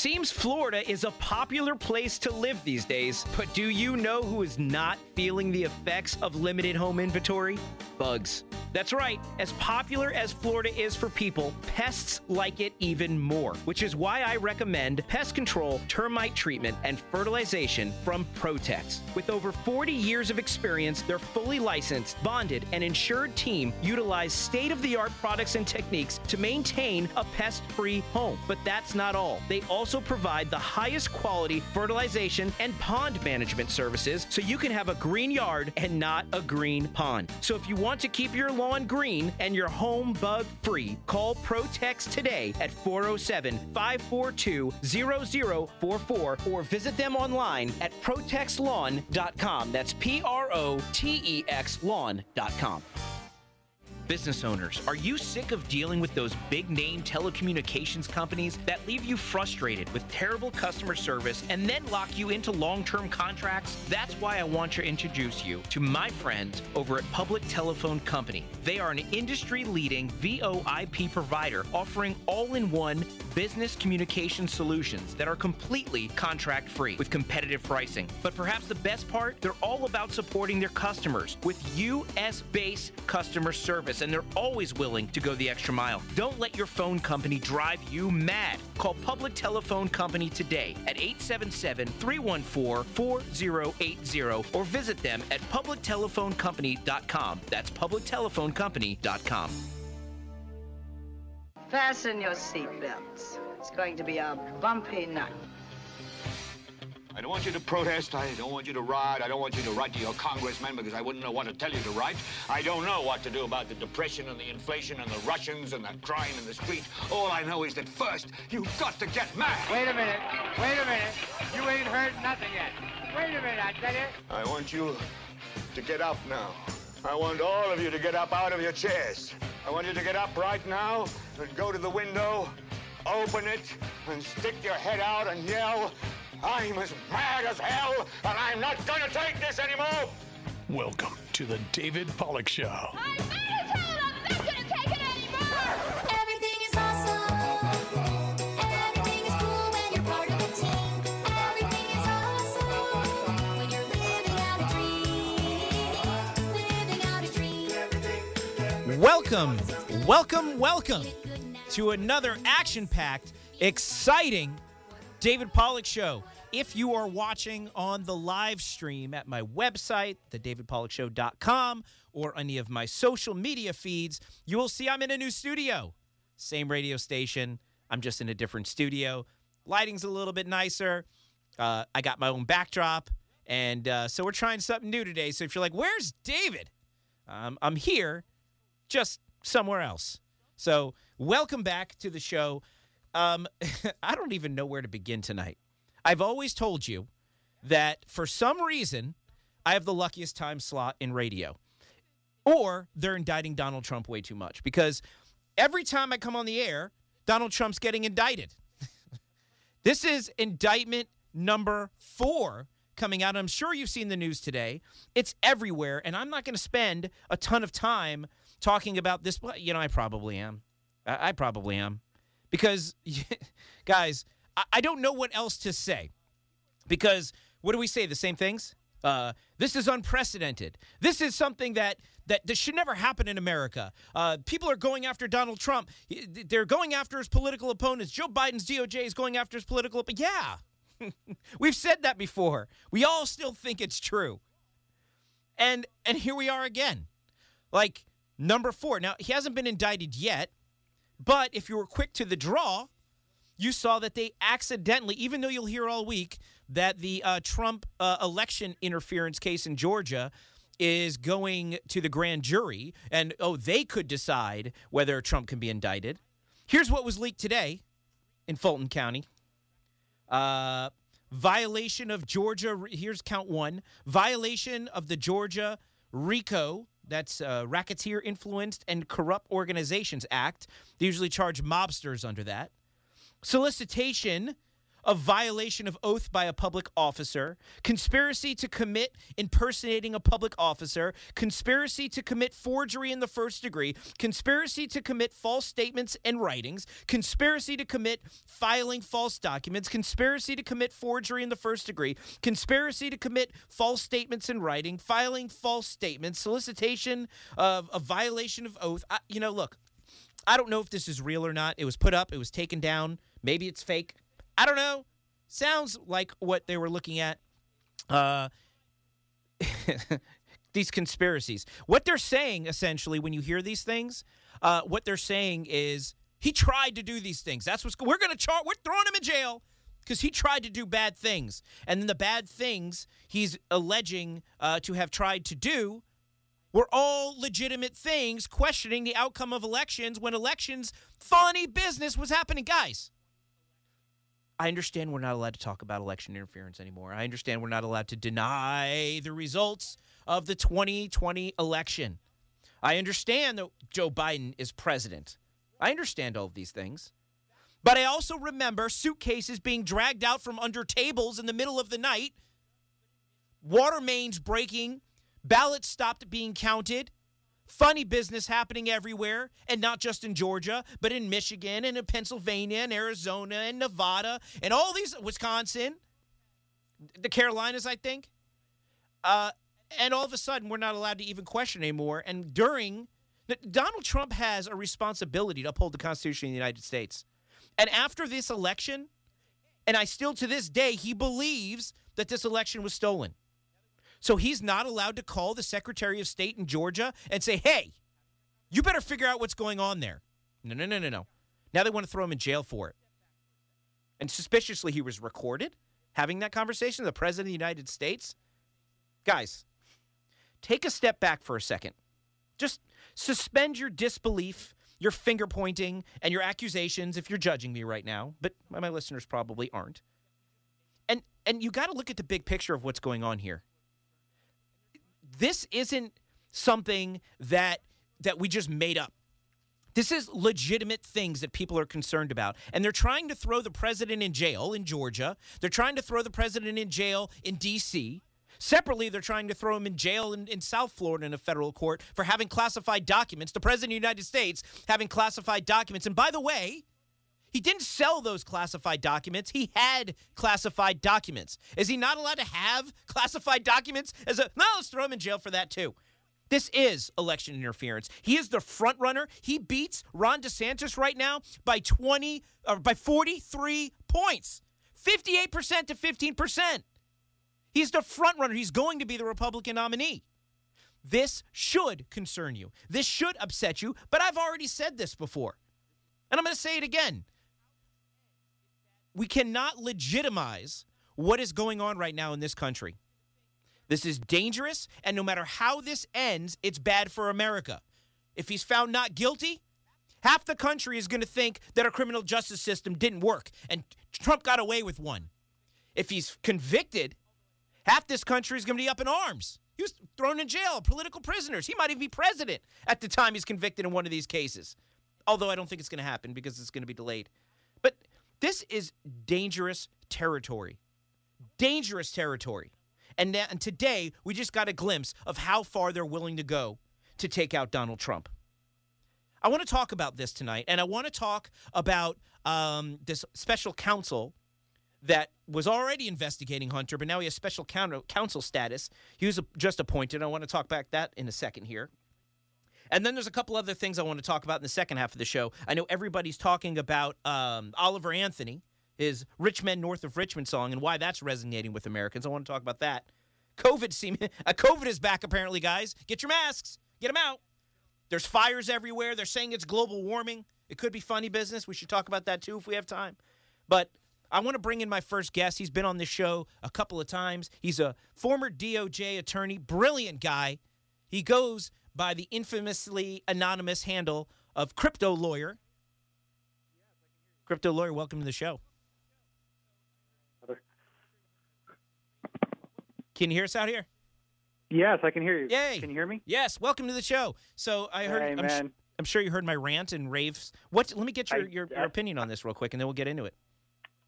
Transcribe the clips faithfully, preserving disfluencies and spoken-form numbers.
seems Florida is a popular place to live these days, but do you know who is not feeling the effects of limited home inventory? Bugs. That's right. As popular as Florida is for people, pests like it even more, which is why I recommend pest control, termite treatment, and fertilization from Protex. With over forty years of experience, their fully licensed, bonded, and insured team utilize state-of-the-art products and techniques to maintain a pest-free home. But that's not all. They also provide the highest quality fertilization and pond management services so you can have a green yard and not a green pond. So if you want to keep your lawn green and your home bug free, call Protex today at four oh seven, five four two, zero zero four four or visit them online at protex lawn dot com. That's P R O T E X lawn dot com. Business owners, are you sick of dealing with those big-name telecommunications companies that leave you frustrated with terrible customer service and then lock you into long-term contracts? That's why I want to introduce you to my friends over at Public Telephone Company. They are an industry-leading V O I P provider offering all-in-one business communication solutions that are completely contract-free with competitive pricing. But perhaps the best part, they're all about supporting their customers with U S based customer service, and they're always willing to go the extra mile. Don't let your phone company drive you mad. Call Public Telephone Company today at eight seven seven, three one four, four oh eight oh or visit them at public telephone company dot com. That's public telephone company dot com. Fasten your seatbelts. It's going to be a bumpy night. I don't want you to protest. I don't want you to ride. I don't want you to write to your congressman because I wouldn't know what to tell you to write. I don't know what to do about the depression and the inflation and the Russians and the crime in the street. All I know is that first, you've got to get mad. Wait a minute. Wait a minute. You ain't heard nothing yet. Wait a minute, I tell you. I want you to get up now. I want all of you to get up out of your chairs. I want you to get up right now and go to the window, open it, and stick your head out and yell, "I'm as mad as hell, and I'm not going to take this anymore!" Welcome to the David Pollack Show. I'm mad as hell, I'm not going to take it anymore! Everything is awesome. Everything is cool when you're part of the team. Everything is awesome when you're living out a dream. Living out a dream. Welcome, welcome, welcome to another action-packed, exciting David Pollack Show. If you are watching on the live stream at my website, the david pollack show dot com, or any of my social media feeds, you will see I'm in a new studio. Same radio station. I'm just in a different studio. Lighting's a little bit nicer. Uh, I got my own backdrop. And uh, so we're trying something new today. So if you're like, where's David? Um, I'm here, just somewhere else. So welcome back to the show. Um, I don't even know where to begin tonight. I've always told you that for some reason, I have the luckiest time slot in radio. Or they're indicting Donald Trump way too much. Because every time I come on the air, Donald Trump's getting indicted. This is indictment number four coming out. I'm sure you've seen the news today. It's everywhere. And I'm not going to spend a ton of time talking about this. You know, I probably am. I, I probably am. Because, guys, I don't know what else to say. Because what do we say? The same things? Uh, this is unprecedented. This is something that, that this should never happen in America. Uh, people are going after Donald Trump. They're going after his political opponents. Joe Biden's D O J is going after his political opponents. Yeah. We've said that before. We all still think it's true. And and here we are again. Like, number four. Now, he hasn't been indicted yet. But if you were quick to the draw, you saw that they accidentally, even though you'll hear all week that the uh, Trump uh, election interference case in Georgia is going to the grand jury, and, oh, they could decide whether Trump can be indicted. Here's what was leaked today in Fulton County. Uh, violation of Georgia, here's count one, violation of the Georgia RICO, that's uh, Racketeer Influenced and Corrupt Organizations Act. They usually charge mobsters under that. Solicitation of violation of oath by a public officer, conspiracy to commit impersonating a public officer, conspiracy to commit forgery in the first degree, conspiracy to commit false statements and writings, conspiracy to commit filing false documents, conspiracy to commit forgery in the first degree, conspiracy to commit false statements and writing, filing false statements, solicitation of a violation of oath. I, you know, look, I don't know if this is real or not. It was put up. It was taken down. Maybe it's fake. I don't know. Sounds like what they were looking at. Uh, these conspiracies. What they're saying, essentially, when you hear these things, uh, what they're saying is he tried to do these things. That's what's we're going to charge. We're throwing him in jail because he tried to do bad things. And then the bad things he's alleging uh, to have tried to do were all legitimate things, questioning the outcome of elections when elections, funny business was happening. Guys, I understand we're not allowed to talk about election interference anymore. I understand we're not allowed to deny the results of the twenty twenty election. I understand that Joe Biden is president. I understand all of these things. But I also remember suitcases being dragged out from under tables in the middle of the night, water mains breaking, ballots stopped being counted, funny business happening everywhere, and not just in Georgia, but in Michigan and in Pennsylvania and Arizona and Nevada and all these, Wisconsin, the Carolinas, I think. Uh, and all of a sudden, we're not allowed to even question anymore. And during, Donald Trump has a responsibility to uphold the Constitution of the United States. And after this election, and I still to this day, he believes that this election was stolen. So he's not allowed to call the Secretary of State in Georgia and say, hey, you better figure out what's going on there. No, no, no, no, no. Now they want to throw him in jail for it. And suspiciously, he was recorded having that conversation with the President of the United States. Guys, take a step back for a second. Just suspend your disbelief, your finger pointing, and your accusations if you're judging me right now. But my listeners probably aren't. And, and you got to look at the big picture of what's going on here. This isn't something that that we just made up. This is legitimate things that people are concerned about. And they're trying to throw the president in jail in Georgia. They're trying to throw the president in jail in D C Separately, they're trying to throw him in jail in, in South Florida in a federal court for having classified documents. The president of the United States having classified documents. And by the way, he didn't sell those classified documents. He had classified documents. Is he not allowed to have classified documents? As a no, let's throw him in jail for that too. This is election interference. He is the front runner. He beats Ron DeSantis right now by twenty or by forty-three points, fifty-eight percent to fifteen percent. He's the front runner. He's going to be the Republican nominee. This should concern you. This should upset you. But I've already said this before, and I'm going to say it again. We cannot legitimize what is going on right now in this country. This is dangerous, and no matter how this ends, it's bad for America. If he's found not guilty, half the country is going to think that our criminal justice system didn't work, and Trump got away with one. If he's convicted, half this country is going to be up in arms. He was thrown in jail, political prisoners. He might even be president at the time he's convicted in one of these cases, although I don't think it's going to happen because it's going to be delayed. But this is dangerous territory, dangerous territory. And, that, and today, we just got a glimpse of how far they're willing to go to take out Donald Trump. I want to talk about this tonight, and I want to talk about um, this special counsel that was already investigating Hunter, but now he has special counsel status. He was just appointed. I want to talk about that in a second here. And then there's a couple other things I want to talk about in the second half of the show. I know everybody's talking about um, Oliver Anthony, his Rich Men North of Richmond song, and why that's resonating with Americans. I want to talk about that. COVID seem, uh, COVID is back, apparently, guys. Get your masks. Get them out. There's fires everywhere. They're saying it's global warming. It could be funny business. We should talk about that, too, if we have time. But I want to bring in my first guest. He's been on this show a couple of times. He's a former D O J attorney, brilliant guy. He goes by the infamously anonymous handle of Crypto Lawyer. Crypto Lawyer, welcome to the show. Can you hear us out here? Yes, I can hear you. Yay. Can you hear me? Yes, welcome to the show. So I heard, hey, I'm, sh- I'm sure you heard my rant and raves. What? Let me get your, your, your opinion on this real quick, and then we'll get into it.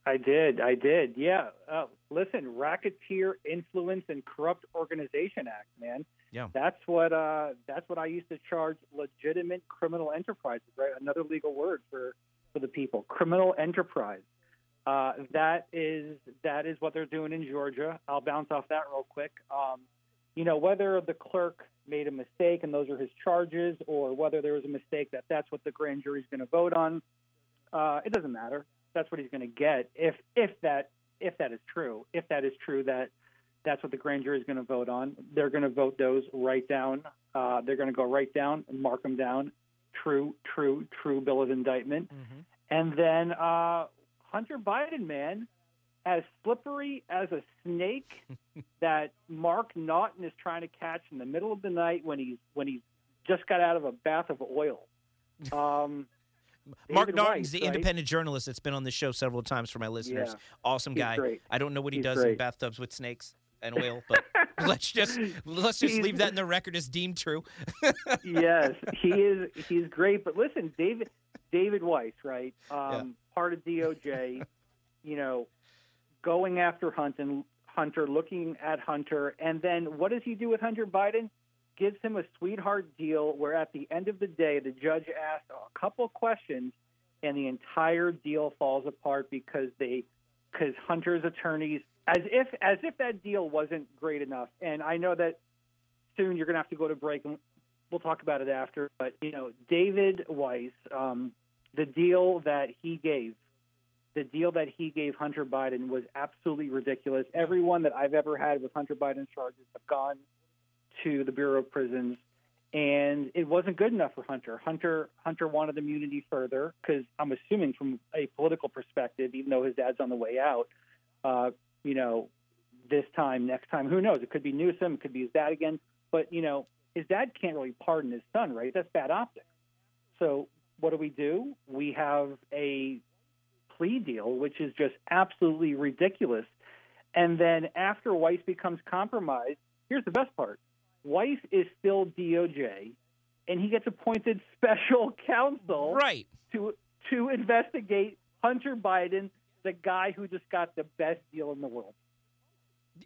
I did. I did. Yeah. Uh, listen, Racketeer Influence and Corrupt Organization Act, man. Yeah. That's what uh, that's what I used to charge legitimate criminal enterprises, right? Another legal word for, for the people, criminal enterprise. Uh, that is that is what they're doing in Georgia. I'll bounce off that real quick. Um, you know, whether the clerk made a mistake and those are his charges, or whether there was a mistake that that's what the grand jury is going to vote on, uh, it doesn't matter. That's what he's going to get if if that if that is true. If that is true, that that's what the grand jury is going to vote on. They're going to vote those right down. Uh, they're going to go right down and mark them down. True, true, true bill of indictment. Mm-hmm. And then uh, Hunter Biden, man, as slippery as a snake that Mark Naughton is trying to catch in the middle of the night when he's when he's just got out of a bath of oil. Um David Mark Naughton's Weiss, the right? independent journalist that's been on this show several times for my listeners. Yeah. Awesome guy. Great. I don't know what he He's does great. in bathtubs with snakes and oil, but let's just let's just He's, leave that in the record as deemed true. Yes, he is. He's great. But listen, David David Weiss, right? Um, yeah. Part of D O J, you know, going after Hunter, Hunter, looking at Hunter, and then what does he do with Hunter Biden? Gives him a sweetheart deal where at the end of the day, the judge asked a couple of questions and the entire deal falls apart because they, because Hunter's attorneys, as if, as if that deal wasn't great enough. And I know that soon you're going to have to go to break and we'll talk about it after, but you know, David Weiss, um, the deal that he gave, the deal that he gave Hunter Biden was absolutely ridiculous. Everyone that I've ever had with Hunter Biden's charges have gone to the Bureau of Prisons, and it wasn't good enough for Hunter. Hunter Hunter wanted immunity further because I'm assuming from a political perspective, even though his dad's on the way out, uh, you know, this time, next time, who knows? It could be Newsom. It could be his dad again. But, you know, his dad can't really pardon his son, right? That's bad optics. So what do we do? We have a plea deal, which is just absolutely ridiculous. And then after Weiss becomes compromised, here's the best part. Weiss is still D O J, and he gets appointed special counsel right. to to investigate Hunter Biden, the guy who just got the best deal in the world.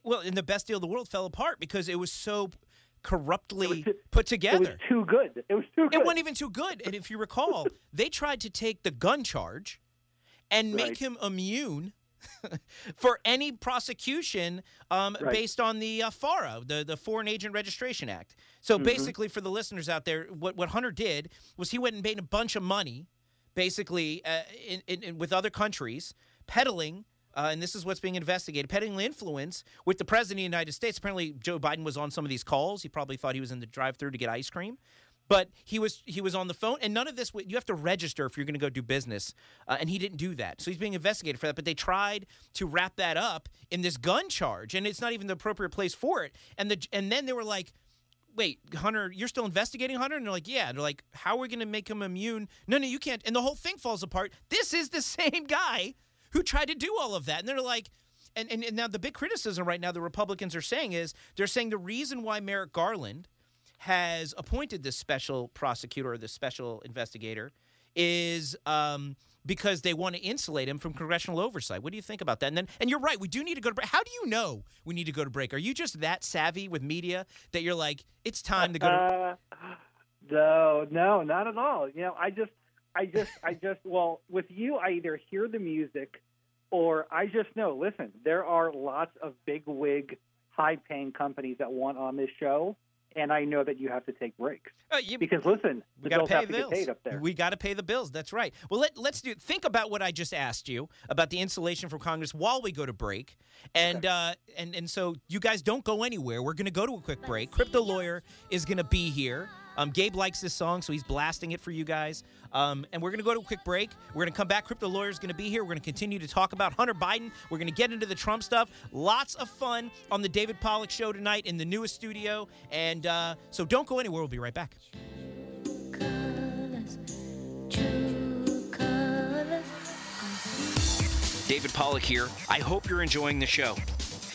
Well, and the best deal in the world fell apart because it was so corruptly was too, put together. It was too good. It was too good. It wasn't even too good. And if you recall, they tried to take the gun charge and make right. him immune for any prosecution um, right. based on the uh, FARA, the, the Foreign Agent Registration Act. So mm-hmm. basically for the listeners out there, what, what Hunter did was he went and made a bunch of money, basically, uh, in, in, in, with other countries, peddling, uh, and this is what's being investigated, peddling influence with the president of the United States. Apparently Joe Biden was on some of these calls. He probably thought he was in the drive-thru to get ice cream. But he was he was on the phone, and none of this – you have to register if you're going to go do business, uh, and he didn't do that. So he's being investigated for that, but they tried to wrap that up in this gun charge, and it's not even the appropriate place for it. And the and then they were like, wait, Hunter, you're still investigating Hunter? And they're like, yeah. And they're like, how are we going to make him immune? No, no, you can't. And the whole thing falls apart. This is the same guy who tried to do all of that. And they're like – and, and, and now the big criticism right now the Republicans are saying is they're saying the reason why Merrick Garland – has appointed this special prosecutor or this special investigator is um, because they want to insulate him from congressional oversight. What do you think about that? And then, and you're right, we do need to go to break. How do you know we need to go to break? Are you just that savvy with media that you're like, it's time to go to uh, No, no, not at all. You know, I just, I just, I just, well, with you, I either hear the music or I just know, listen, there are lots of big wig, high-paying companies that want on this show. And I know that you have to take breaks uh, you, because listen, we got to pay the bills. Get paid up there. We got to pay the bills. That's right. Well, let, let's do. Think about what I just asked you about the insulation from Congress while we go to break, and okay. uh, and and so you guys don't go anywhere. We're going to go to a quick break. Crypto Lawyer is going to be here. Um, Gabe likes this song, so he's blasting it for you guys. Um, and we're going to go to a quick break. We're going to come back. Crypto Lawyer is going to be here. We're going to continue to talk about Hunter Biden. We're going to get into the Trump stuff. Lots of fun on the David Pollack Show tonight in the newest studio. And uh, so don't go anywhere. We'll be right back. David Pollack here. I hope you're enjoying the show.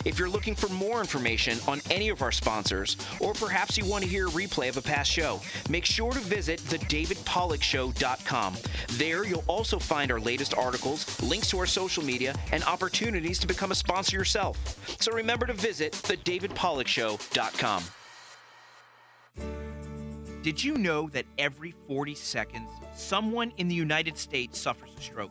If you're looking for more information on any of our sponsors, or perhaps you want to hear a replay of a past show, make sure to visit the david pollack show dot com. There, you'll also find our latest articles, links to our social media, and opportunities to become a sponsor yourself. So remember to visit the david pollack show dot com. Did you know that every forty seconds, someone in the United States suffers a stroke?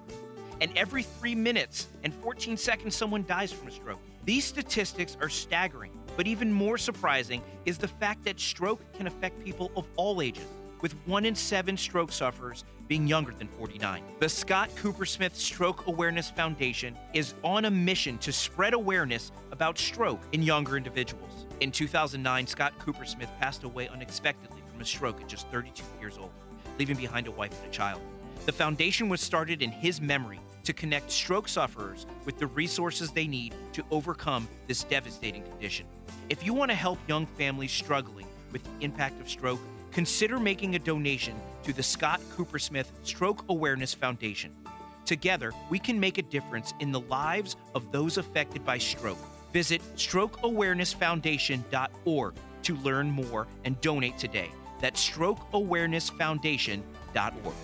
And every three minutes and fourteen seconds, someone dies from a stroke. These statistics are staggering, but even more surprising is the fact that stroke can affect people of all ages, with one in seven stroke sufferers being younger than forty-nine. The Scott Cooper Smith Stroke Awareness Foundation is on a mission to spread awareness about stroke in younger individuals. In two thousand nine, Scott Cooper Smith passed away unexpectedly from a stroke at just thirty-two years old, leaving behind a wife and a child. The foundation was started in his memory to connect stroke sufferers with the resources they need to overcome this devastating condition. If you want to help young families struggling with the impact of stroke, consider making a donation to the Scott Cooper Smith Stroke Awareness Foundation. Together, we can make a difference in the lives of those affected by stroke. Visit stroke awareness foundation dot org to learn more and donate today. That's stroke awareness foundation dot org.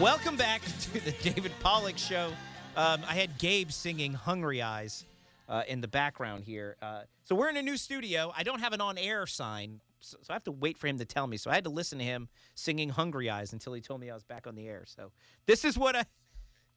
Welcome back to the David Pollack Show. Um, I had Gabe singing Hungry Eyes uh, in the background here. Uh, so we're in a new studio. I don't have an on-air sign, so, so I have to wait for him to tell me. So I had to listen to him singing Hungry Eyes until he told me I was back on the air. So this is what I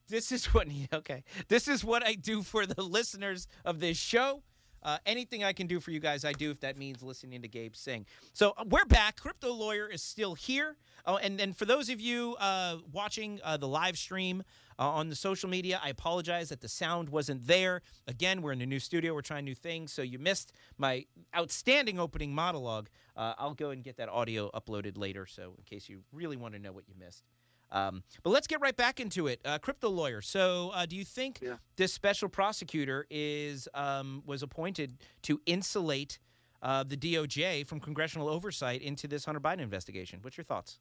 this is what okay. This is what I do for the listeners of this show. Uh, anything I can do for you guys, I do, if that means listening to Gabe sing. So we're back. Crypto Lawyer is still here. Oh, and then for those of you uh, watching uh, the live stream uh, on the social media, I apologize that the sound wasn't there. Again, we're in a new studio. We're trying new things. So you missed my outstanding opening monologue. Uh, I'll go and get that audio uploaded later, so in case you really want to know what you missed. Um, but let's get right back into it. Uh, Crypto Lawyer. So uh, do you think yeah. this special prosecutor is um, was appointed to insulate uh, the D O J from congressional oversight into this Hunter Biden investigation? What's your thoughts?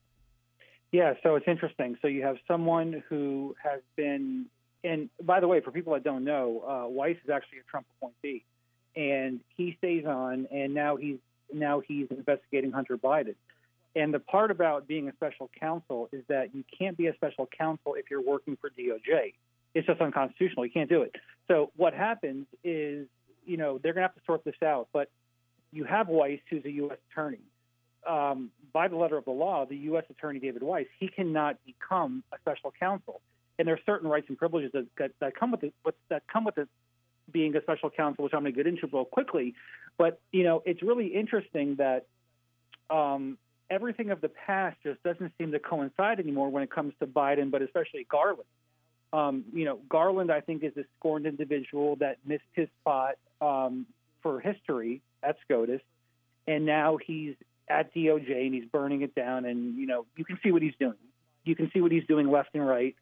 Yeah, so it's interesting. So you have someone who has been – and by the way, for people that don't know, uh, Weiss is actually a Trump appointee. And he stays on, and now he's now he's investigating Hunter Biden. And the part about being a special counsel is that you can't be a special counsel if you're working for D O J. It's just unconstitutional. You can't do it. So what happens is, you know, they're going to have to sort this out. But you have Weiss, who's a U S attorney. Um, by the letter of the law, the U S attorney, David Weiss, he cannot become a special counsel. And there are certain rights and privileges that, that, that come with it, that come with it being a special counsel, which I'm going to get into real quickly. But, you know, it's really interesting that um, – everything of the past just doesn't seem to coincide anymore when it comes to Biden, but especially Garland. Um, you know, Garland, I think, is a scorned individual that missed his spot um, for history at SCOTUS, and now he's at D O J and he's burning it down. And, you know, you can see what he's doing. You can see what he's doing left and right.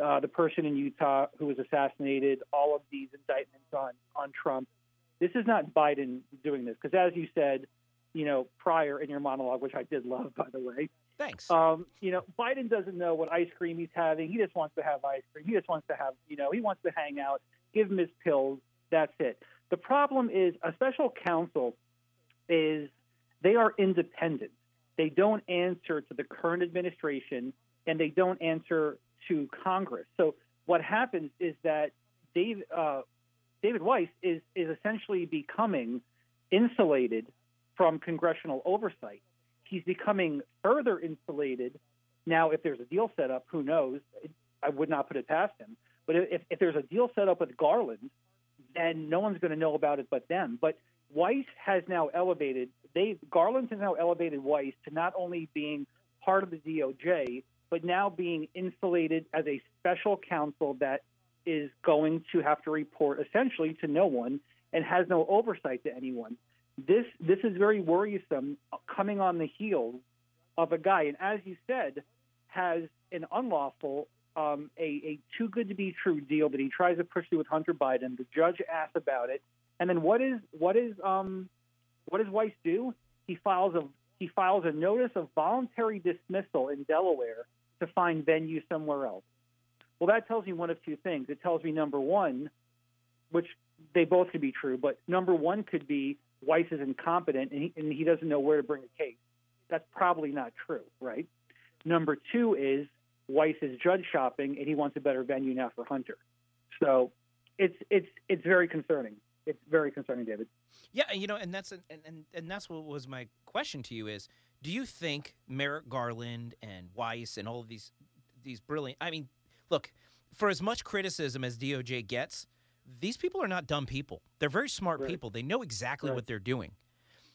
Uh, the person in Utah who was assassinated, all of these indictments on, on Trump. This is not Biden doing this because, as you said, you know, prior in your monologue, which I did love, by the way. Thanks. Um, you know, Biden doesn't know what ice cream he's having. He just wants to have ice cream. He just wants to have, you know, he wants to hang out, give him his pills. That's it. The problem is a special counsel is they are independent. They don't answer to the current administration and they don't answer to Congress. So what happens is that Dave, uh, David Weiss is, is essentially becoming insulated from congressional oversight. He's becoming further insulated. Now, if there's a deal set up, who knows? I would not put it past him. But if, if there's a deal set up with Garland, then no one's going to know about it but them. But Weiss has now elevated – they Garland has now elevated Weiss to not only being part of the D O J, but now being insulated as a special counsel that is going to have to report essentially to no one and has no oversight to anyone. This this is very worrisome, coming on the heels of a guy, and as you said, has an unlawful um, a, a too-good-to-be-true deal that he tries to pursue with Hunter Biden. The judge asks about it. And then what is what is um, what does Weiss do? He files a he files a notice of voluntary dismissal in Delaware to find venue somewhere else. Well, that tells me one of two things. It tells me, number one, which they both could be true, but number one could be Weiss is incompetent and he, and he doesn't know where to bring a case. That's probably not true, right? Number two is Weiss is judge shopping and he wants a better venue now for Hunter. So it's it's it's very concerning. It's very concerning, David. Yeah, you know, and that's and, and, and that's what was my question to you is, do you think Merrick Garland and Weiss and all of these these brilliant – I mean, look, for as much criticism as D O J gets, these people are not dumb people. They're very smart right. people. They know exactly right. what they're doing.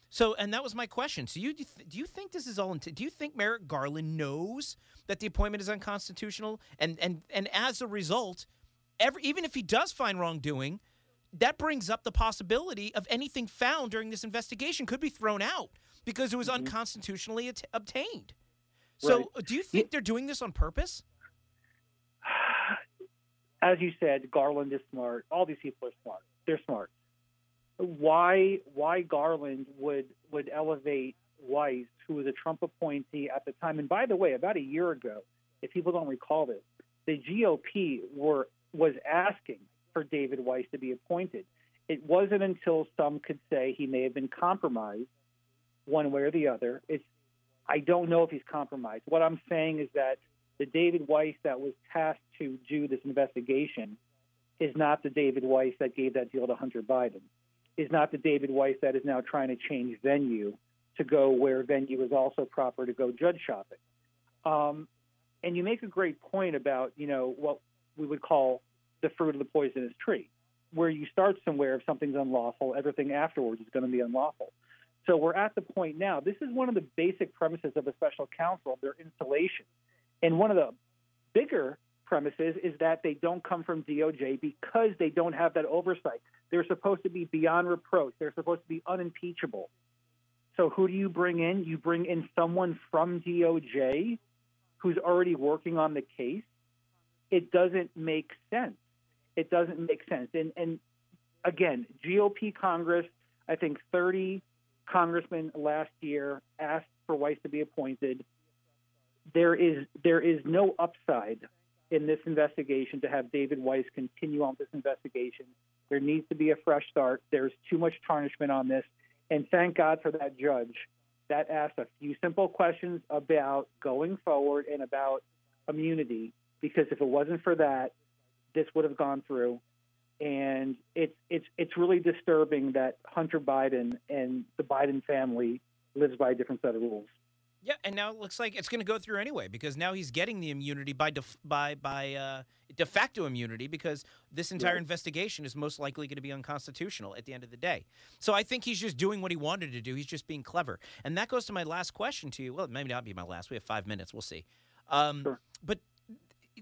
So, and that was my question. So you do you think this is all – do you think Merrick Garland knows that the appointment is unconstitutional? And, and, and as a result, every, even if he does find wrongdoing – that brings up the possibility of anything found during this investigation could be thrown out because it was mm-hmm. unconstitutionally at- obtained. So right. do you think yeah. they're doing this on purpose? As you said, Garland is smart. All these people are smart. They're smart. Why why Garland would, would elevate Weiss, who was a Trump appointee at the time? And by the way, about a year ago, if people don't recall this, the G O P were was asking for David Weiss to be appointed. It wasn't until some could say he may have been compromised one way or the other. It's I don't know if he's compromised. What I'm saying is that the David Weiss that was tasked to do this investigation is not the David Weiss that gave that deal to Hunter Biden, is not the David Weiss that is now trying to change venue to go where venue is also proper to go judge shopping. Um, and you make a great point about, you know, what we would call the fruit of the poisonous tree, where you start somewhere, if something's unlawful, everything afterwards is going to be unlawful. So we're at the point now, this is one of the basic premises of a special counsel, their installation. And one of the bigger premises is that they don't come from D O J because they don't have that oversight. They're supposed to be beyond reproach. They're supposed to be unimpeachable. So who do you bring in? You bring in someone from D O J who's already working on the case. It doesn't make sense. It doesn't make sense. And, and again, G O P Congress, I think thirty congressmen last year asked for Weiss to be appointed. There is there is no upside in this investigation to have David Weiss continue on this investigation. There needs to be a fresh start. There's too much tarnishment on this. And thank God for that judge that asked a few simple questions about going forward and about immunity, because if it wasn't for that, this would have gone through, and it's it's it's really disturbing that Hunter Biden and the Biden family lives by a different set of rules. Yeah, and now it looks like it's going to go through anyway, because now he's getting the immunity by def- by by uh, de facto immunity, because this entire yeah. investigation is most likely going to be unconstitutional at the end of the day. So I think he's just doing what he wanted to do. He's just being clever, and that goes to my last question to you. Well, it may not be my last. We have five minutes. We'll see. Um, sure. But.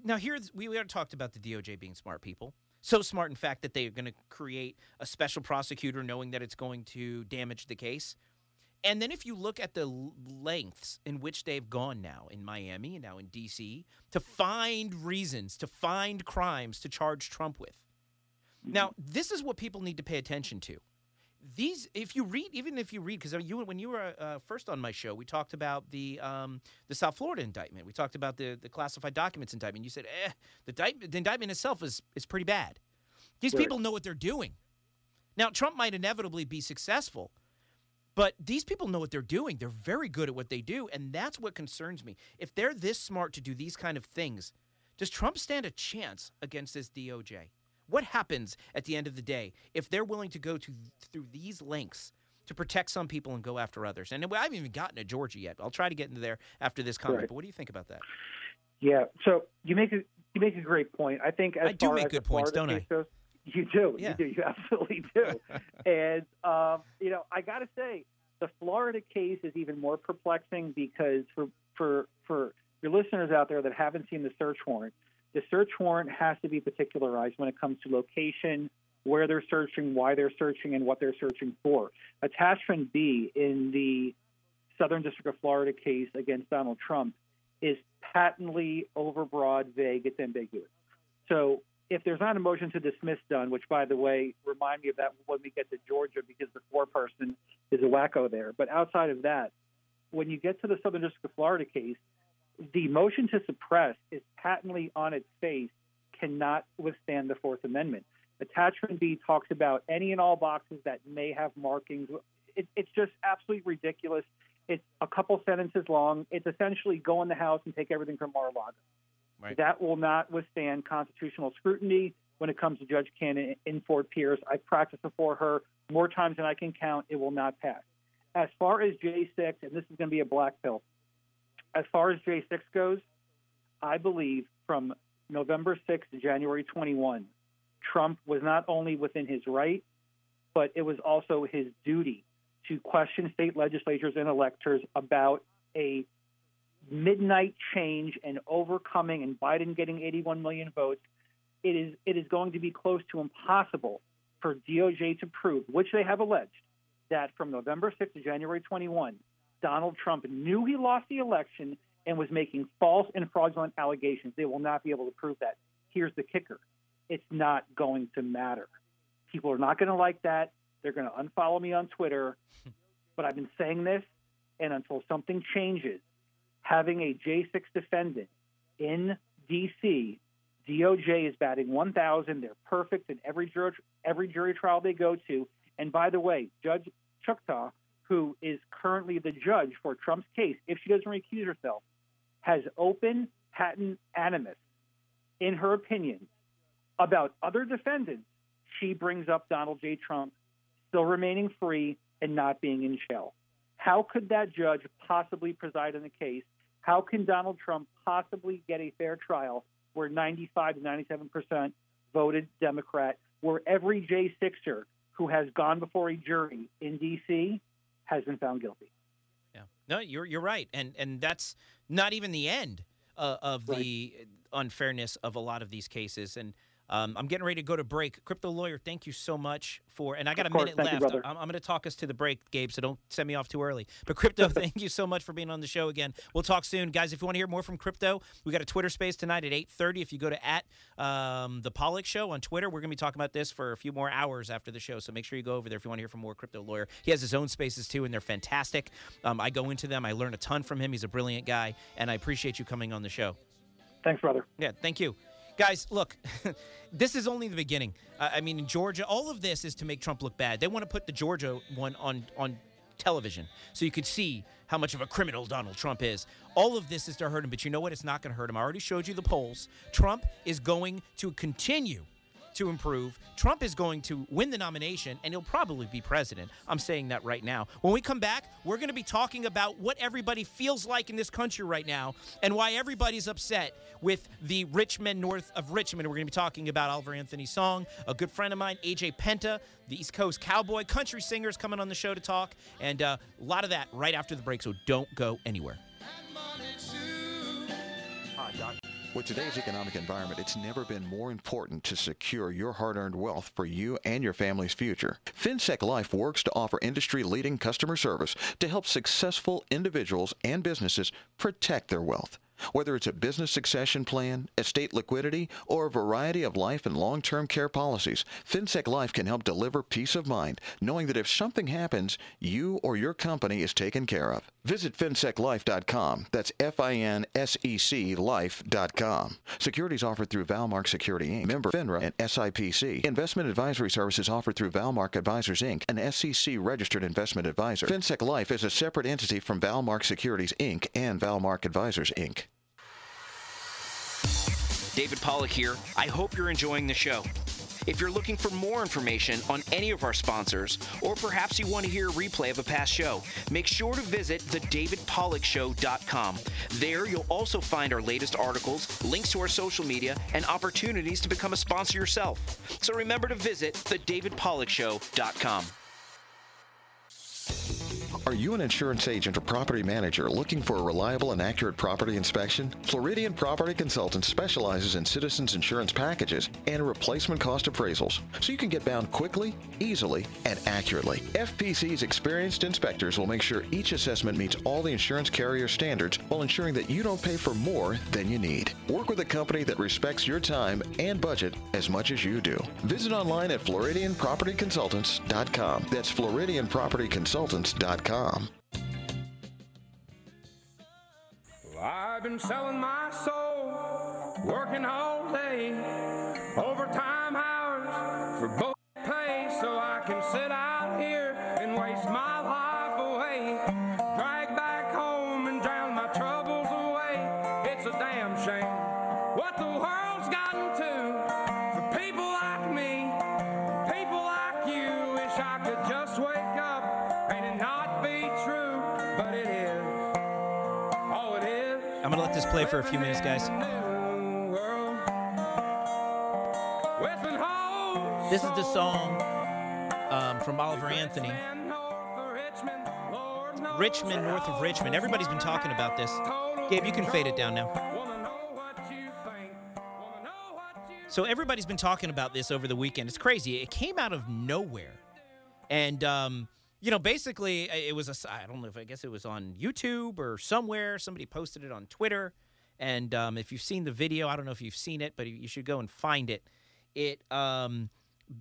Now, here we already talked about the D O J being smart people, so smart, in fact, that they are going to create a special prosecutor knowing that it's going to damage the case. And then if you look at the lengths in which they've gone now in Miami and now in D C to find reasons, to find crimes to charge Trump with. Now, this is what people need to pay attention to. These, if you read, even if you read, because you, when you were uh, first on my show, we talked about the um, the South Florida indictment. We talked about the, the classified documents indictment. You said, eh, the, di- the indictment itself is, is pretty bad. These right. people know what they're doing. Now, Trump might inevitably be successful, but these people know what they're doing. They're very good at what they do, and that's what concerns me. If they're this smart to do these kind of things, does Trump stand a chance against this D O J? What happens at the end of the day if they're willing to go to through these lengths to protect some people and go after others? And I haven't even gotten to Georgia yet. I'll try to get into there after this comment. Right. But what do you think about that? Yeah. So you make a you make a great point. I think as I do far make as good points, don't I? Goes, you do. Yeah. You do. You absolutely do. And um, you know, I got to say, the Florida case is even more perplexing because for for for your listeners out there that haven't seen the search warrant. The search warrant has to be particularized when it comes to location, where they're searching, why they're searching, and what they're searching for. Attachment B in the Southern District of Florida case against Donald Trump is patently overbroad, vague, it's ambiguous. So if there's not a motion to dismiss done, which, by the way, remind me of that when we get to Georgia because the foreperson is a wacko there. But outside of that, when you get to the Southern District of Florida case, the motion to suppress is patently on its face, cannot withstand the Fourth Amendment. Attachment B talks about any and all boxes that may have markings. It, it's just absolutely ridiculous. It's a couple sentences long. It's essentially go in the house and take everything from Mar-a-Lago. Right. That will not withstand constitutional scrutiny when it comes to Judge Cannon in Fort Pierce. I've practiced before her more times than I can count. It will not pass. As far as J six, and this is going to be a black pill, as far as J six goes, I believe from November sixth to January twenty-first, Trump was not only within his right, but it was also his duty to question state legislatures and electors about a midnight change and overcoming and Biden getting eighty-one million votes. It is it is going to be close to impossible for D O J to prove, which they have alleged, that from November sixth to January twenty-first, Donald Trump knew he lost the election and was making false and fraudulent allegations. They will not be able to prove that. Here's the kicker. It's not going to matter. People are not going to like that. They're going to unfollow me on Twitter. But I've been saying this, and until something changes, having a J six defendant in D C, D O J is batting one thousand. They're perfect in every jury, every jury trial they go to. And by the way, Judge Chukta, who is currently the judge for Trump's case, if she doesn't recuse herself, has open patent animus in her opinion about other defendants. She brings up Donald J. Trump still remaining free and not being in jail. How could that judge possibly preside in the case? How can Donald Trump possibly get a fair trial where ninety-five to ninety-seven percent voted Democrat, where every J sixer who has gone before a jury in D C has been found guilty? Yeah, no, you're you're right, and and that's not even the end uh, of right. the unfairness of a lot of these cases. And um, I'm getting ready to go to break. Crypto Lawyer, thank you so much for. And I got of a course. minute Thank left. You, I'm, I'm going to talk us to the break, Gabe. So don't send me off too early. But Crypto, thank you so much for being on the show again. We'll talk soon, guys. If you want to hear more from Crypto, we got a Twitter space tonight at eight thirty. If you go to at um, the Pollack Show on Twitter, we're going to be talking about this for a few more hours after the show. So make sure you go over there if you want to hear from more Crypto Lawyer. He has his own spaces too, and they're fantastic. Um, I go into them. I learn a ton from him. He's a brilliant guy, and I appreciate you coming on the show. Thanks, brother. Yeah, thank you. Guys, look, this is only the beginning. Uh, I mean, in Georgia, all of this is to make Trump look bad. They want to put the Georgia one on, on television so you could see how much of a criminal Donald Trump is. All of this is to hurt him, but you know what? It's not going to hurt him. I already showed you the polls. Trump is going to continue to improve. Trump is going to win the nomination, and he'll probably be president. I'm saying that right now. When we come back, we're going to be talking about what everybody feels like in this country right now and why everybody's upset with the rich men north of Richmond. We're going to be talking about Oliver Anthony's song, a good friend of mine, A J Penta, the East Coast Cowboy, country singers coming on the show to talk, and uh, a lot of that right after the break, so don't go anywhere. With today's economic environment, it's never been more important to secure your hard-earned wealth for you and your family's future. FinSec Life works to offer industry-leading customer service to help successful individuals and businesses protect their wealth. Whether it's a business succession plan, estate liquidity, or a variety of life and long-term care policies, FinSec Life can help deliver peace of mind, knowing that if something happens, you or your company is taken care of. Visit FinSec Life dot com. That's F I N S E C Life dot com. Securities offered through Valmark Security, Incorporated, member FINRA and S I P C. Investment advisory services offered through Valmark Advisors, Incorporated, an S E C-registered investment advisor. FinSec Life is a separate entity from Valmark Securities, Incorporated and Valmark Advisors, Incorporated. David Pollack here. I hope you're enjoying the show. If you're looking for more information on any of our sponsors, or perhaps you want to hear a replay of a past show, make sure to visit the david pollack show dot com. There you'll also find our latest articles, links to our social media, and opportunities to become a sponsor yourself. So remember to visit the david pollack show dot com. Are you an insurance agent or property manager looking for a reliable and accurate property inspection? Floridian Property Consultants specializes in citizens insurance packages and replacement cost appraisals, so you can get bound quickly, easily, and accurately. F P C's experienced inspectors will make sure each assessment meets all the insurance carrier standards while ensuring that you don't pay for more than you need. Work with a company that respects your time and budget as much as you do. Visit online at Floridian Property Consultants dot com. That's Floridian Property Consultants dot com. Well, I've been selling my soul, working all day, overtime hours for both pay, so I can sit out here and waste my life away, drag back home and drown my troubles away. It's a damn shame what the world's gotten to for people like me, people like you. Wish I could just wake up and it not true, but it is. Oh, it is. I'm gonna let this play for a few minutes, guys. This is the song um, from Oliver Anthony. Rich Men North of Richmond. Everybody's been talking about this. Gabe, you can fade it down now. So everybody's been talking about this over the weekend. It's crazy. It came out of nowhere, and um. You know, basically, it was a, I don't know if I guess it was on YouTube or somewhere. Somebody posted it on Twitter. And um, if you've seen the video, I don't know if you've seen it, but you should go and find it. It um,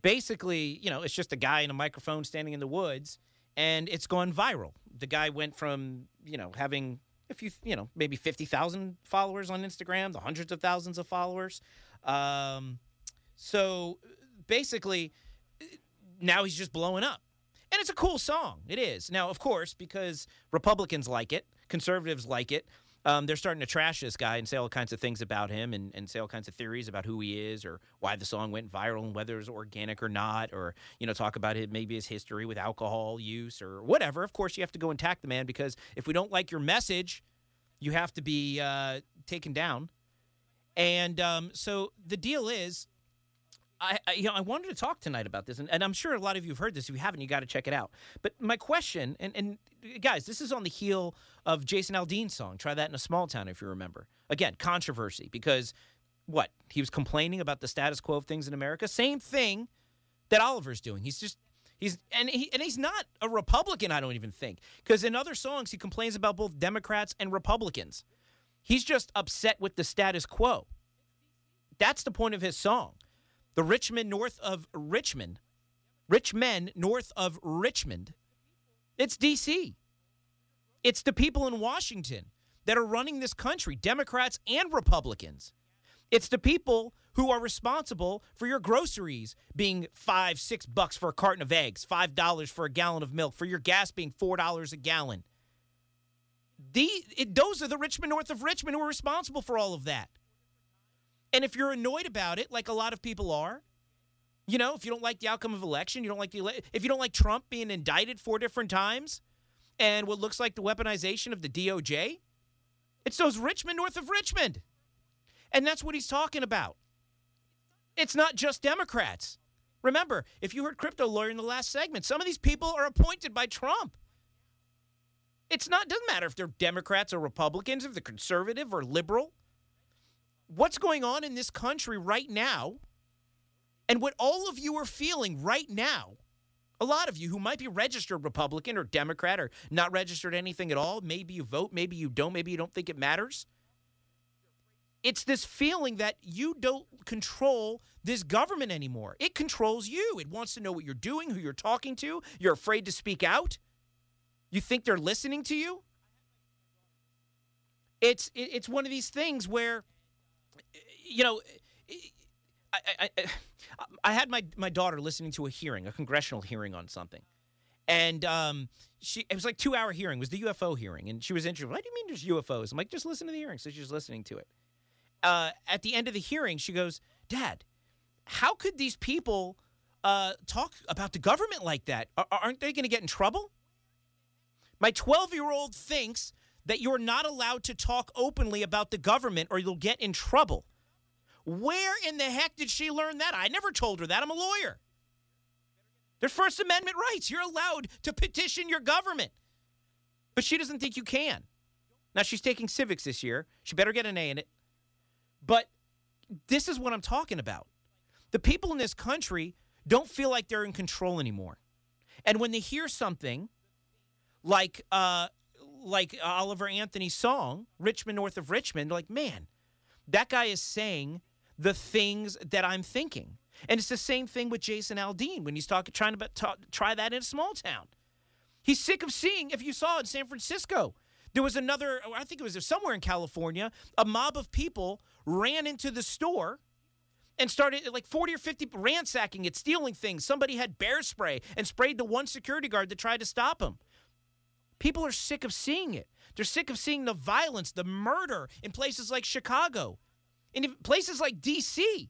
basically, you know, it's just a guy in a microphone standing in the woods, and it's gone viral. The guy went from, you know, having a few, you know, maybe fifty thousand followers on Instagram to hundreds of thousands of followers. Um, so basically, now he's just blowing up. And it's a cool song. It is. Now, of course, because Republicans like it, conservatives like it, um, they're starting to trash this guy and say all kinds of things about him and, and say all kinds of theories about who he is or why the song went viral and whether it was organic or not, or, you know, talk about it, maybe his history with alcohol use or whatever. Of course, you have to go and attack the man, because if we don't like your message, you have to be uh, taken down. And um, so the deal is, I, I, you know, I wanted to talk tonight about this, and, and I'm sure a lot of you have heard this. If you haven't, you got to check it out. But my question, and, and guys, this is on the heel of Jason Aldean's song, Try That in a Small Town, if you remember. Again, controversy, because what? He was complaining about the status quo of things in America. Same thing that Oliver's doing. He's just, he's, and he, and he's not a Republican, I don't even think, because in other songs, he complains about both Democrats and Republicans. He's just upset with the status quo. That's the point of his song. The Rich Men North of Richmond, Rich Men North of Richmond, it's D C. It's the people in Washington that are running this country, Democrats and Republicans. It's the people who are responsible for your groceries being five, six bucks for a carton of eggs, five dollars for a gallon of milk, for your gas being four dollars a gallon. The, it, those are the Rich Men North of Richmond who are responsible for all of that. And if you're annoyed about it, like a lot of people are, you know, if you don't like the outcome of election, you don't like the ele- if you don't like Trump being indicted four different times and what looks like the weaponization of the D O J, it's those Rich Men North of Richmond. And that's what he's talking about. It's not just Democrats. Remember, if you heard Crypto Lawyer in the last segment, some of these people are appointed by Trump. It's not, doesn't matter if they're Democrats or Republicans, if they're conservative or liberal. What's going on in this country right now, and what all of you are feeling right now, a lot of you who might be registered Republican or Democrat or not registered anything at all, maybe you vote, maybe you don't, maybe you don't think it matters. It's this feeling that you don't control this government anymore. It controls you. It wants to know what you're doing, who you're talking to. You're afraid to speak out. You think they're listening to you. It's it's one of these things where, you know, I, I, I, I had my, my daughter listening to a hearing, a congressional hearing on something. And um, she it was like two-hour hearing. It was the U F O hearing. And she was interested. Why do you mean there's U F Os? I'm like, just listen to the hearing. So she's listening to it. Uh, at the end of the hearing, she goes, Dad, how could these people uh, talk about the government like that? Are, aren't they going to get in trouble? My twelve-year-old thinks that you're not allowed to talk openly about the government or you'll get in trouble. Where in the heck did she learn that? I never told her that. I'm a lawyer. There's First Amendment rights. You're allowed to petition your government. But she doesn't think you can. Now, she's taking civics this year. She better get an A in it. But this is what I'm talking about. The people in this country don't feel like they're in control anymore. And when they hear something like uh, like Oliver Anthony's song, Rich Men North of Richmond, they're like, man, that guy is saying the things that I'm thinking. And it's the same thing with Jason Aldean when he's talking, trying to talk, try that in a small town. He's sick of seeing, if you saw in San Francisco, there was another, I think it was somewhere in California, a mob of people ran into the store and started like forty or fifty ransacking it, stealing things. Somebody had bear spray and sprayed the one security guard that tried to stop him. People are sick of seeing it. They're sick of seeing the violence, the murder in places like Chicago, in places like D C,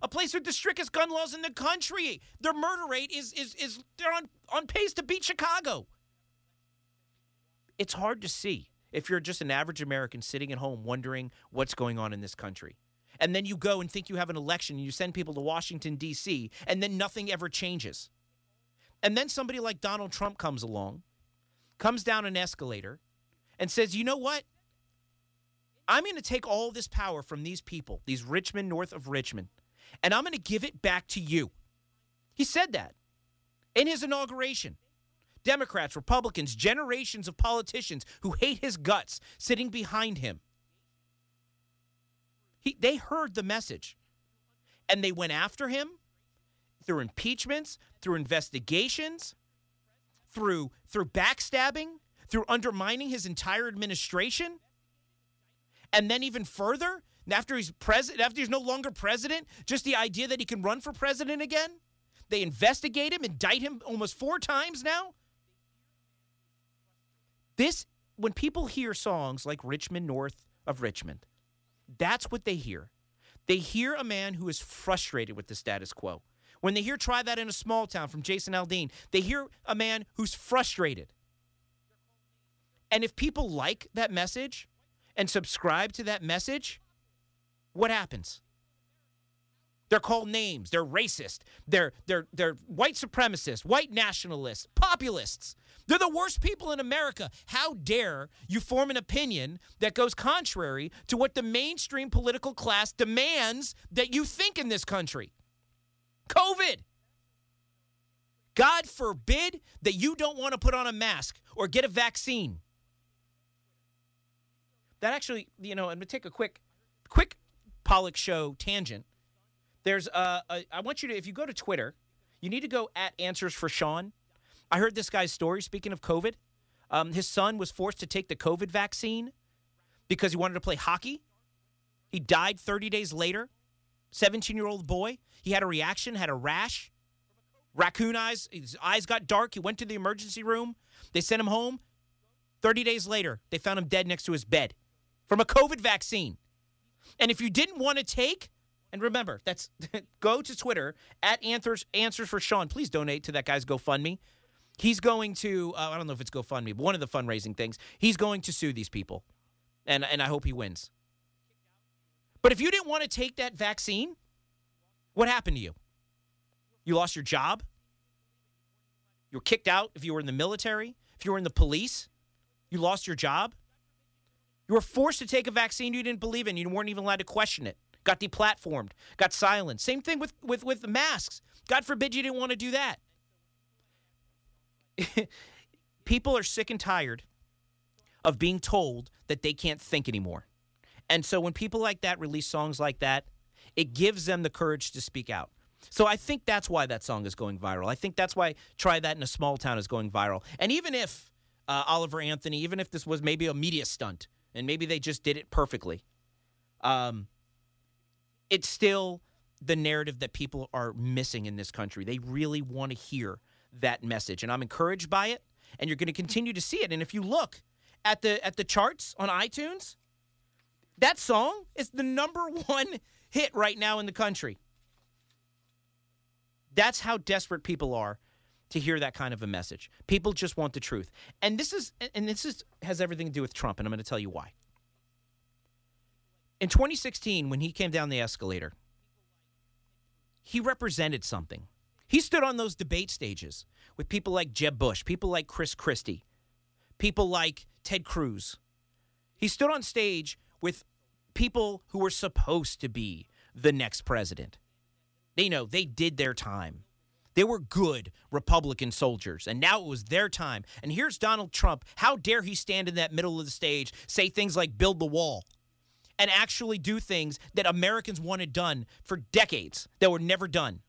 a place with the strictest gun laws in the country. Their murder rate is, is, is they're on, on pace to beat Chicago. It's hard to see if you're just an average American sitting at home wondering what's going on in this country. And then you go and think you have an election and you send people to Washington, D C, and then nothing ever changes. And then somebody like Donald Trump comes along, comes down an escalator, and says, you know what? I'm going to take all this power from these people, these rich men north of Richmond, and I'm going to give it back to you. He said that in his inauguration. Democrats, Republicans, generations of politicians who hate his guts sitting behind him. He, they heard the message, and they went after him through impeachments, through investigations, through through backstabbing, through undermining his entire administration, and then even further, after he's president, after he's no longer president, just the idea that he can run for president again. They investigate him, indict him almost four times now. This, when people hear songs like Rich Men North of Richmond, that's what they hear. They hear a man who is frustrated with the status quo. When they hear Try That in a Small Town from Jason Aldean, they hear a man who's frustrated. And if people like that message and subscribe to that message, what happens? They're called names. They're racist. They're they're they're white supremacists, white nationalists, populists. They're the worst people in America. How dare you form an opinion that goes contrary to what the mainstream political class demands that you think in this country? COVID. God forbid that you don't want to put on a mask or get a vaccine. That actually, you know, I'm going to take a quick, quick Pollack Show tangent. There's a, a, I want you to, if you go to Twitter, you need to go at Answers for Sean. I heard this guy's story, speaking of COVID. Um, his son was forced to take the COVID vaccine because he wanted to play hockey. He died thirty days later, seventeen-year-old boy. He had a reaction, had a rash, raccoon eyes. His eyes got dark. He went to the emergency room. They sent him home. thirty days later, they found him dead next to his bed from a COVID vaccine. And if you didn't want to take... And remember, that's go to Twitter, at Answers, Answers for Sean. Please donate to that guy's GoFundMe. He's going to, uh, I don't know if it's GoFundMe, but one of the fundraising things. He's going to sue these people, and, and I hope he wins. But if you didn't want to take that vaccine, what happened to you? You lost your job? You were kicked out if you were in the military? If you were in the police? You lost your job? You were forced to take a vaccine you didn't believe in. You weren't even allowed to question it. Got deplatformed, got silenced. Same thing with, with, with the masks. God forbid you didn't want to do that. People are sick and tired of being told that they can't think anymore. And so when people like that release songs like that, it gives them the courage to speak out. So I think that's why that song is going viral. I think that's why Try That in a Small Town is going viral. And even if uh, Oliver Anthony, even if this was maybe a media stunt, and maybe they just did it perfectly, um... it's still the narrative that people are missing in this country. They really want to hear that message, and I'm encouraged by it, and you're going to continue to see it. And if you look at the at the charts on iTunes, that song is the number one hit right now in the country. That's how desperate people are to hear that kind of a message. People just want the truth. And this is and this is has everything to do with Trump, and I'm going to tell you why. In twenty sixteen, when he came down the escalator, he represented something. He stood on those debate stages with people like Jeb Bush, people like Chris Christie, people like Ted Cruz. He stood on stage with people who were supposed to be the next president. They know they did their time. They were good Republican soldiers, and now it was their time. And here's Donald Trump. How dare he stand in that middle of the stage, say things like build the wall, and actually do things that Americans wanted done for decades that were never done.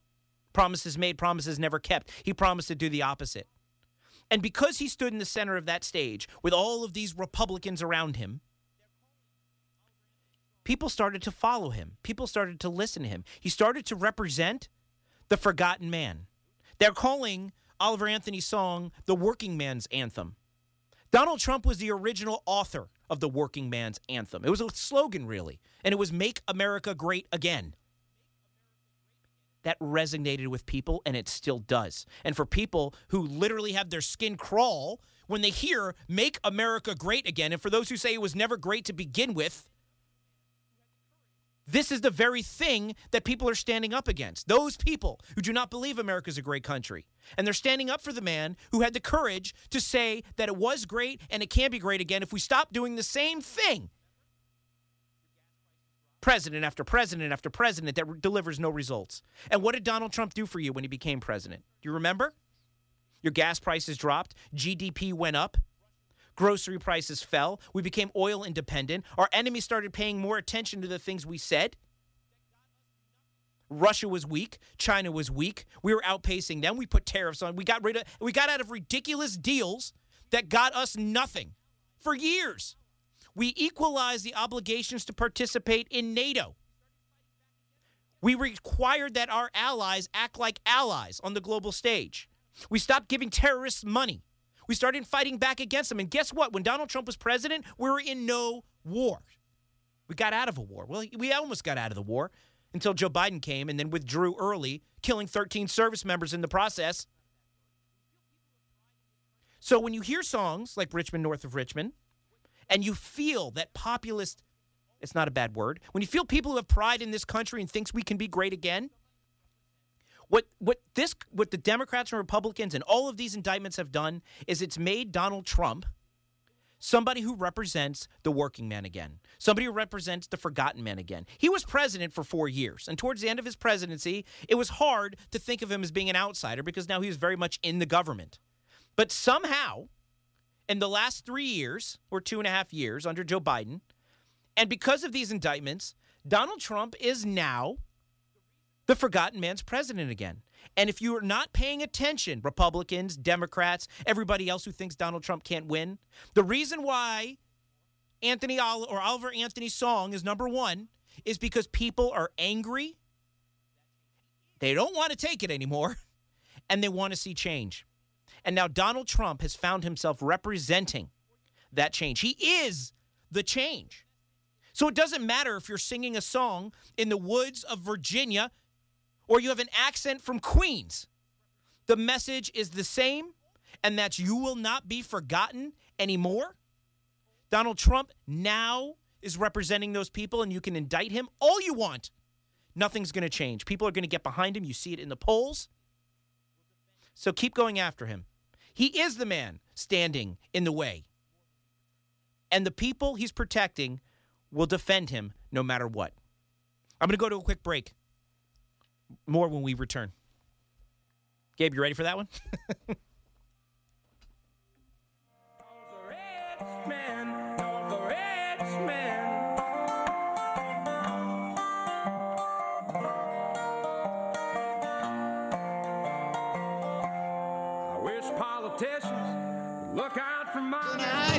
Promises made, promises never kept. He promised to do the opposite. And because he stood in the center of that stage with all of these Republicans around him, people started to follow him. People started to listen to him. He started to represent the forgotten man. They're calling Oliver Anthony's song the working man's anthem. Donald Trump was the original author of the working man's anthem. It was a slogan, really, and it was Make America Great Again. That resonated with people, and it still does. And for people who literally have their skin crawl when they hear Make America Great Again, and for those who say it was never great to begin with, this is the very thing that people are standing up against. Those people who do not believe America is a great country. And they're standing up for the man who had the courage to say that it was great and it can't be great again if we stop doing the same thing. President after president after president that re- delivers no results. And what did Donald Trump do for you when he became president? Do you remember? Your gas prices dropped. G D P went up. Grocery prices fell. We became oil independent. Our enemies started paying more attention to the things we said. Russia was weak. China was weak. We were outpacing them. We put tariffs on. We got rid of. We got out of ridiculous deals that got us nothing for years. We equalized the obligations to participate in NATO. We required that our allies act like allies on the global stage. We stopped giving terrorists money. We started fighting back against them. And guess what? When Donald Trump was president, we were in no war. We got out of a war. Well, we almost got out of the war until Joe Biden came and then withdrew early, killing thirteen service members in the process. So when you hear songs like Rich Men North of Richmond and you feel that populist, it's not a bad word, when you feel people who have pride in this country and thinks we can be great again, What what this what the Democrats and Republicans and all of these indictments have done is it's made Donald Trump somebody who represents the working man again, somebody who represents the forgotten man again. He was president for four years, and towards the end of his presidency, it was hard to think of him as being an outsider because now he was very much in the government. But somehow, in the last three years or two and a half years under Joe Biden, and because of these indictments, Donald Trump is now the forgotten man's president again. And if you are not paying attention, Republicans, Democrats, everybody else who thinks Donald Trump can't win, the reason why Anthony Ol- or Oliver Anthony's song is number one is because people are angry. They don't want to take it anymore, and they want to see change. And now Donald Trump has found himself representing that change. He is the change. So it doesn't matter if you're singing a song in the woods of Virginia or you have an accent from Queens. The message is the same, and that you will not be forgotten anymore. Donald Trump now is representing those people, and you can indict him all you want. Nothing's going to change. People are going to get behind him. You see it in the polls. So keep going after him. He is the man standing in the way. And the people he's protecting will defend him no matter what. I'm going to go to a quick break. More when we return. Gabe, you ready for that one?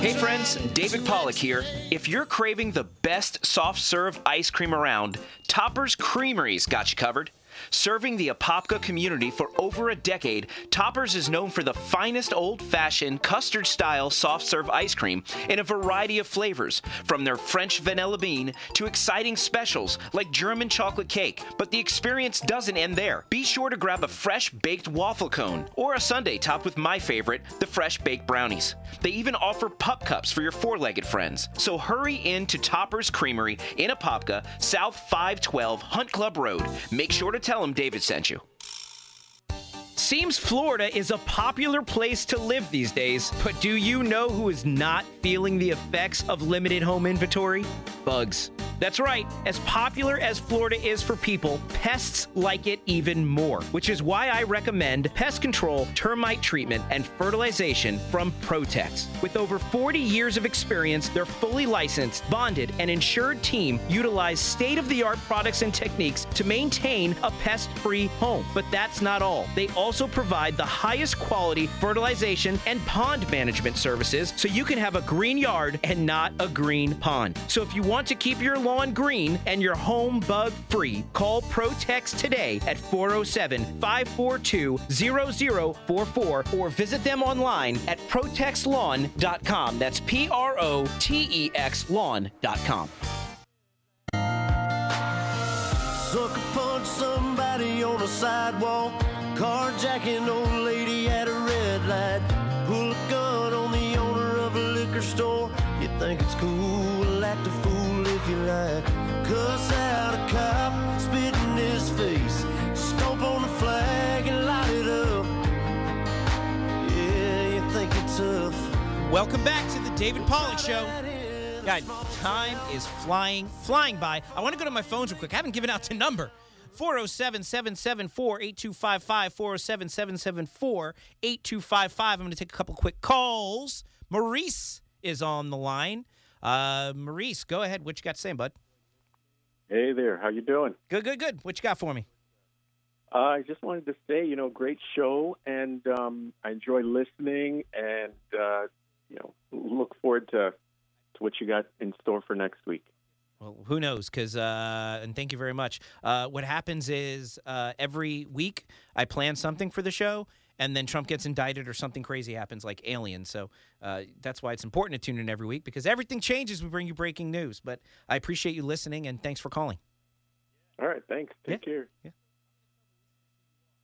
Hey friends, David Pollack here. If you're craving the best soft serve ice cream around, Topper's Creamery's got you covered. Serving the Apopka community for over a decade, Toppers is known for the finest old-fashioned custard-style soft-serve ice cream in a variety of flavors, from their French vanilla bean to exciting specials like German chocolate cake. But the experience doesn't end there. Be sure to grab a fresh-baked waffle cone or a sundae topped with my favorite, the fresh-baked brownies. They even offer pup cups for your four-legged friends. So hurry in to Toppers Creamery in Apopka, South five twelve Hunt Club Road. Make sure to tell them David sent you. seems Florida is a popular place to live these days, but do you know who is not feeling the effects of limited home inventory? Bugs. That's right. As popular as Florida is for people, pests like it even more, which is why I recommend pest control, termite treatment, and fertilization from Protex. With over forty years of experience, their fully licensed, bonded, and insured team utilize state-of-the-art products and techniques to maintain a pest-free home. But that's not all. They also provide the highest quality fertilization and pond management services so you can have a green yard and not a green pond. So if you want to keep your lawn green and your home bug free, call Protex today at four oh seven, five four two, zero zero four four or visit them online at protex lawn dot com. That's P R O T E X lawn dot com. Sucker punch somebody on the sidewalk, carjacking old lady at a red light, pull a gun on the owner of a liquor store. You think it's cool, act a fool if you like, cuss out a cop, spit in his face, stomp on the flag and light it up. Yeah, you think it's tough. Welcome back to the David Pollack Show. God, time is flying, flying by. I want to go to my phones real quick. I haven't given out the number. four oh seven, seven seven four, eight two five five, four oh seven, seven seven four, eight two five five. I'm going to take a couple quick calls. Maurice is on the line. Uh, Maurice, go ahead. What you got to say, bud? Hey there. How you doing? Good, good, good. What you got for me? Uh, I just wanted to say, you know, great show, and um, I enjoy listening, and, uh, you know, look forward to, to what you got in store for next week. Well, who knows? Because uh, and thank you very much. Uh, what happens is uh, every week I plan something for the show, and then Trump gets indicted or something crazy happens like Alien. So uh, that's why it's important to tune in every week, because everything changes. We bring you breaking news. But I appreciate you listening, and thanks for calling. All right. Thanks. Take yeah. care. Yeah.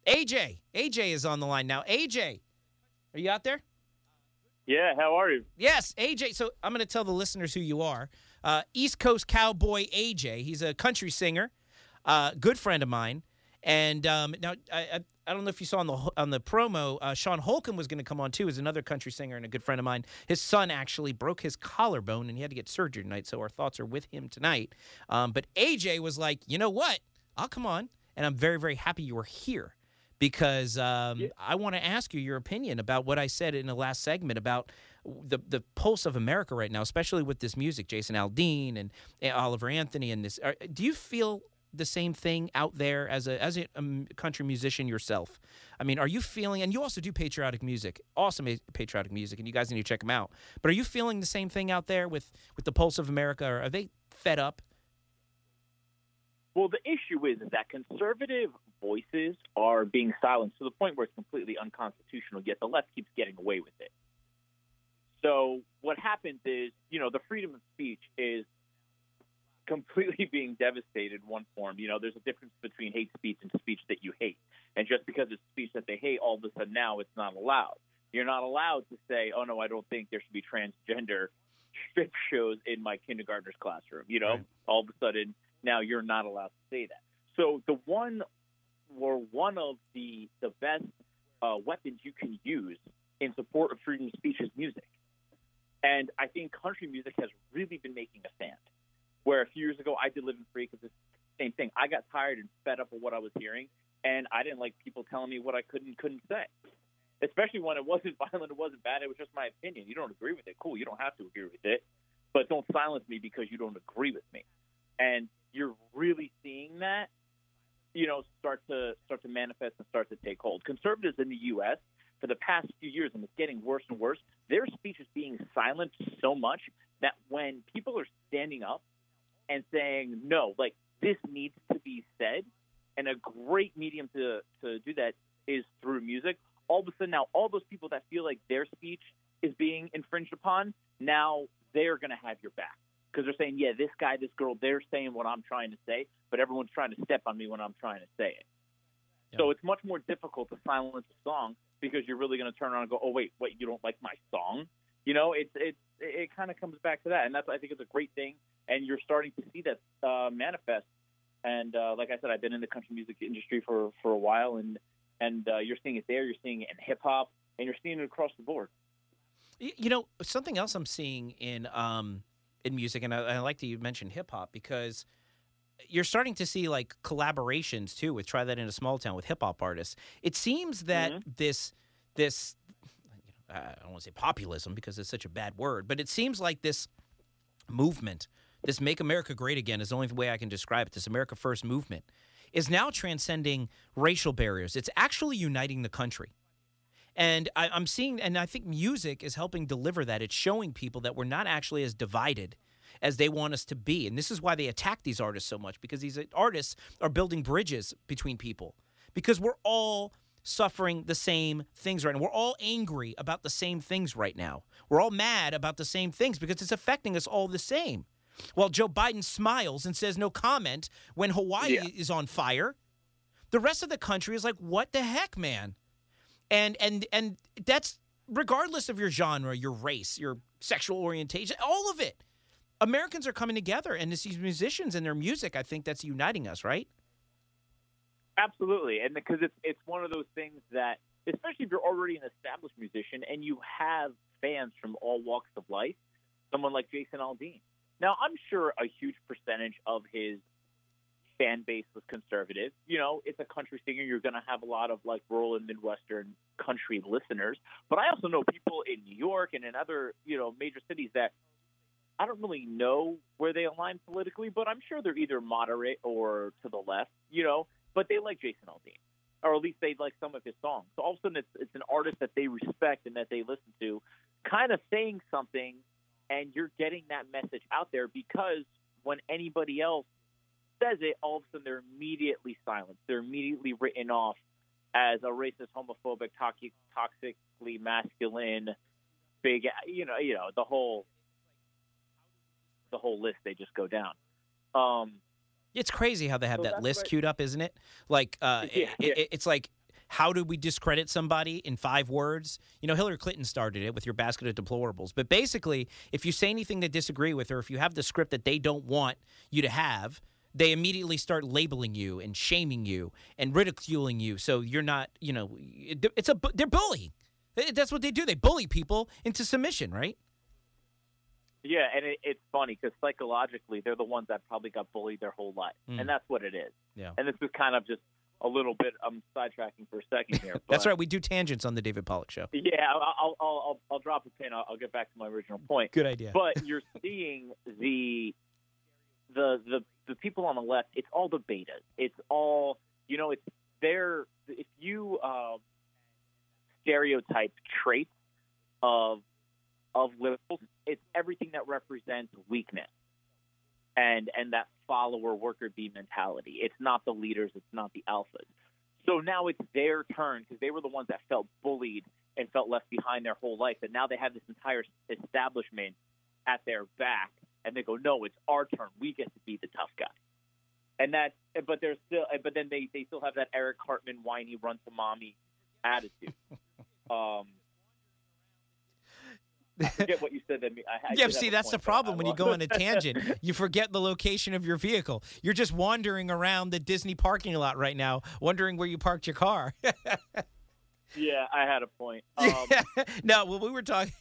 A J. A J is on the line now. A J, are you out there? Yeah. How are you? Yes, A J. So I'm going to tell the listeners who you are. Uh, East Coast Cowboy A J. He's a country singer, uh, good friend of mine. And um, now I, I I don't know if you saw on the on the promo, uh, Sean Holcomb was going to come on too, is another country singer and a good friend of mine. His son actually broke his collarbone and he had to get surgery tonight, so our thoughts are with him tonight. Um, but A J was like, you know what? I'll come on, and I'm very, very happy you were here, because um, yeah. I want to ask you your opinion about what I said in the last segment about the the pulse of America right now, especially with this music, Jason Aldean and, and Oliver Anthony and this. Are, do you feel the same thing out there as a as a um, country musician yourself? I mean, are you feeling, and you also do patriotic music, awesome patriotic music, and you guys need to check them out, but are you feeling the same thing out there with, with the pulse of America, or are they fed up? Well, the issue is that conservative voices are being silenced to the point where it's completely unconstitutional, yet the left keeps getting away with it. So what happens is, you know, the freedom of speech is completely being devastated in one form. You know, there's a difference between hate speech and speech that you hate. And just because it's speech that they hate, all of a sudden now it's not allowed. You're not allowed to say, oh, no, I don't think there should be transgender strip shows in my kindergartner's classroom. You know, right. All of a sudden now you're not allowed to say that. So the one or one of the, the best uh, weapons you can use in support of freedom of speech is music. And I think country music has really been making a stand. Where a few years ago, I did Live and Free because it's the same thing. I got tired and fed up of what I was hearing, and I didn't like people telling me what I could and couldn't say, especially when it wasn't violent, it wasn't bad. It was just my opinion. You don't agree with it. Cool, you don't have to agree with it, but don't silence me because you don't agree with me. And you're really seeing that, you know, start to start to manifest and start to take hold. Conservatives in the U S for the past few years, and it's getting worse and worse, their speech is being silenced so much that when people are standing up and saying, no, like, this needs to be said, and a great medium to, to do that is through music. All of a sudden now, all those people that feel like their speech is being infringed upon, now they're going to have your back. Because they're saying, yeah, this guy, this girl, they're saying what I'm trying to say, but everyone's trying to step on me when I'm trying to say it. Yeah. So it's much more difficult to silence a song because you're really going to turn around and go, oh, wait, what, you don't like my song? You know, it's it's it kind of comes back to that. And that's, I think, it's a great thing. And you're starting to see that uh, manifest. And uh, like I said, I've been in the country music industry for, for a while, and and uh, you're seeing it there. You're seeing it in hip-hop, and you're seeing it across the board. You know, something else I'm seeing in um, in music, and I, I like that you mentioned hip-hop, because you're starting to see, like, collaborations, too, with Try That in a Small Town with hip-hop artists. It seems that mm-hmm. this this you know, I don't want to say populism because it's such a bad word, but it seems like this movement, this Make America Great Again is the only way I can describe it, this America First movement, is now transcending racial barriers. It's actually uniting the country. And I, I'm seeing, and I think music is helping deliver that. It's showing people that we're not actually as divided as they want us to be. And this is why they attack these artists so much, because these artists are building bridges between people, because we're all suffering the same things right now. We're all angry about the same things right now. We're all mad about the same things because it's affecting us all the same. While Joe Biden smiles and says no comment when Hawaii yeah. is on fire, the rest of the country is like, what the heck, man? And and and that's regardless of your genre, your race, your sexual orientation, all of it. Americans are coming together, and it's these musicians and their music, I think, that's uniting us, right? Absolutely, and because it's it's one of those things that, especially if you're already an established musician and you have fans from all walks of life, someone like Jason Aldean. Now, I'm sure a huge percentage of his fan base was conservative. You know, it's a country singer. You're going to have a lot of, like, rural and Midwestern country listeners. But I also know people in New York and in other, you know, major cities that I don't really know where they align politically, but I'm sure they're either moderate or to the left, you know, but they like Jason Aldean, or at least they like some of his songs. So all of a sudden it's, it's an artist that they respect and that they listen to kind of saying something, and you're getting that message out there, because when anybody else says it, all of a sudden they're immediately silenced. They're immediately written off as a racist, homophobic, toxic, toxically masculine, big, you know, you know, the whole, the whole list. They just go down. Um, it's crazy how they have so that list right. queued up, isn't it? Like, uh, yeah, it, yeah. It, it's like, how do we discredit somebody in five words? You know, Hillary Clinton started it with your basket of deplorables. But basically, if you say anything they disagree with, or if you have the script that they don't want you to have, they immediately start labeling you and shaming you and ridiculing you. So you're not, you know, it's a they're bullying. That's what they do. They bully people into submission, right? Yeah, and it, it's funny because psychologically, they're the ones that probably got bullied their whole life. Mm. And that's what it is. Yeah. And this is kind of just a little bit. I'm sidetracking for a second here. But that's right. We do tangents on the David Pollack Show. Yeah, I'll I'll I'll, I'll drop a pin. I'll, I'll get back to my original point. Good idea. But you're seeing the the the the people on the left. It's all the betas. It's all you know. It's their if you uh, stereotype traits of of liberals. It's everything that represents weakness. And and that follower worker bee mentality. It's not the leaders. It's not the alphas. So now it's their turn, because they were the ones that felt bullied and felt left behind their whole life. And now they have this entire establishment at their back, and they go, "No, it's our turn. We get to be the tough guy." And that, but they're still, but then they, they still have that Eric Cartman whiny run to mommy attitude. Um, I forget what you said to me. I, I yeah, see, that's the problem when you go on a tangent. You forget the location of your vehicle. You're just wandering around the Disney parking lot right now, wondering where you parked your car. Yeah, I had a point. Um, no, well, we were talking.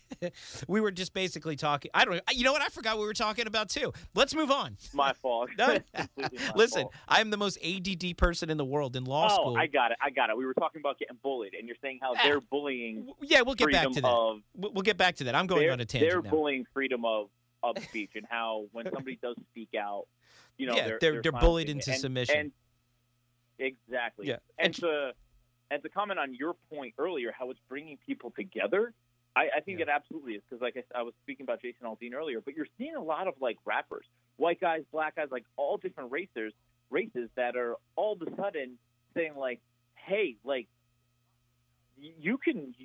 We were just basically talking. I don't. You know what? I forgot what we were talking about too. Let's move on. My fault. No, listen, fault. I'm the most A D D person in the world in law oh, school. Oh, I got it. I got it. We were talking about getting bullied, and you're saying how ah, they're bullying. Yeah, we'll get back to that. Of, we'll get back to that. I'm going on a tangent. They're now. bullying freedom of, of speech, and how when somebody does speak out, you know, yeah, they're they're, they're, they're bullied into and, submission. And, exactly. Yeah. And, and to And to comment on your point earlier, how it's bringing people together, I, I think yeah. it absolutely is. Because, like I, I was speaking about Jason Aldean earlier, but you're seeing a lot of, like, rappers, white guys, black guys, like, all different races, races that are all of a sudden saying, like, hey, like, you can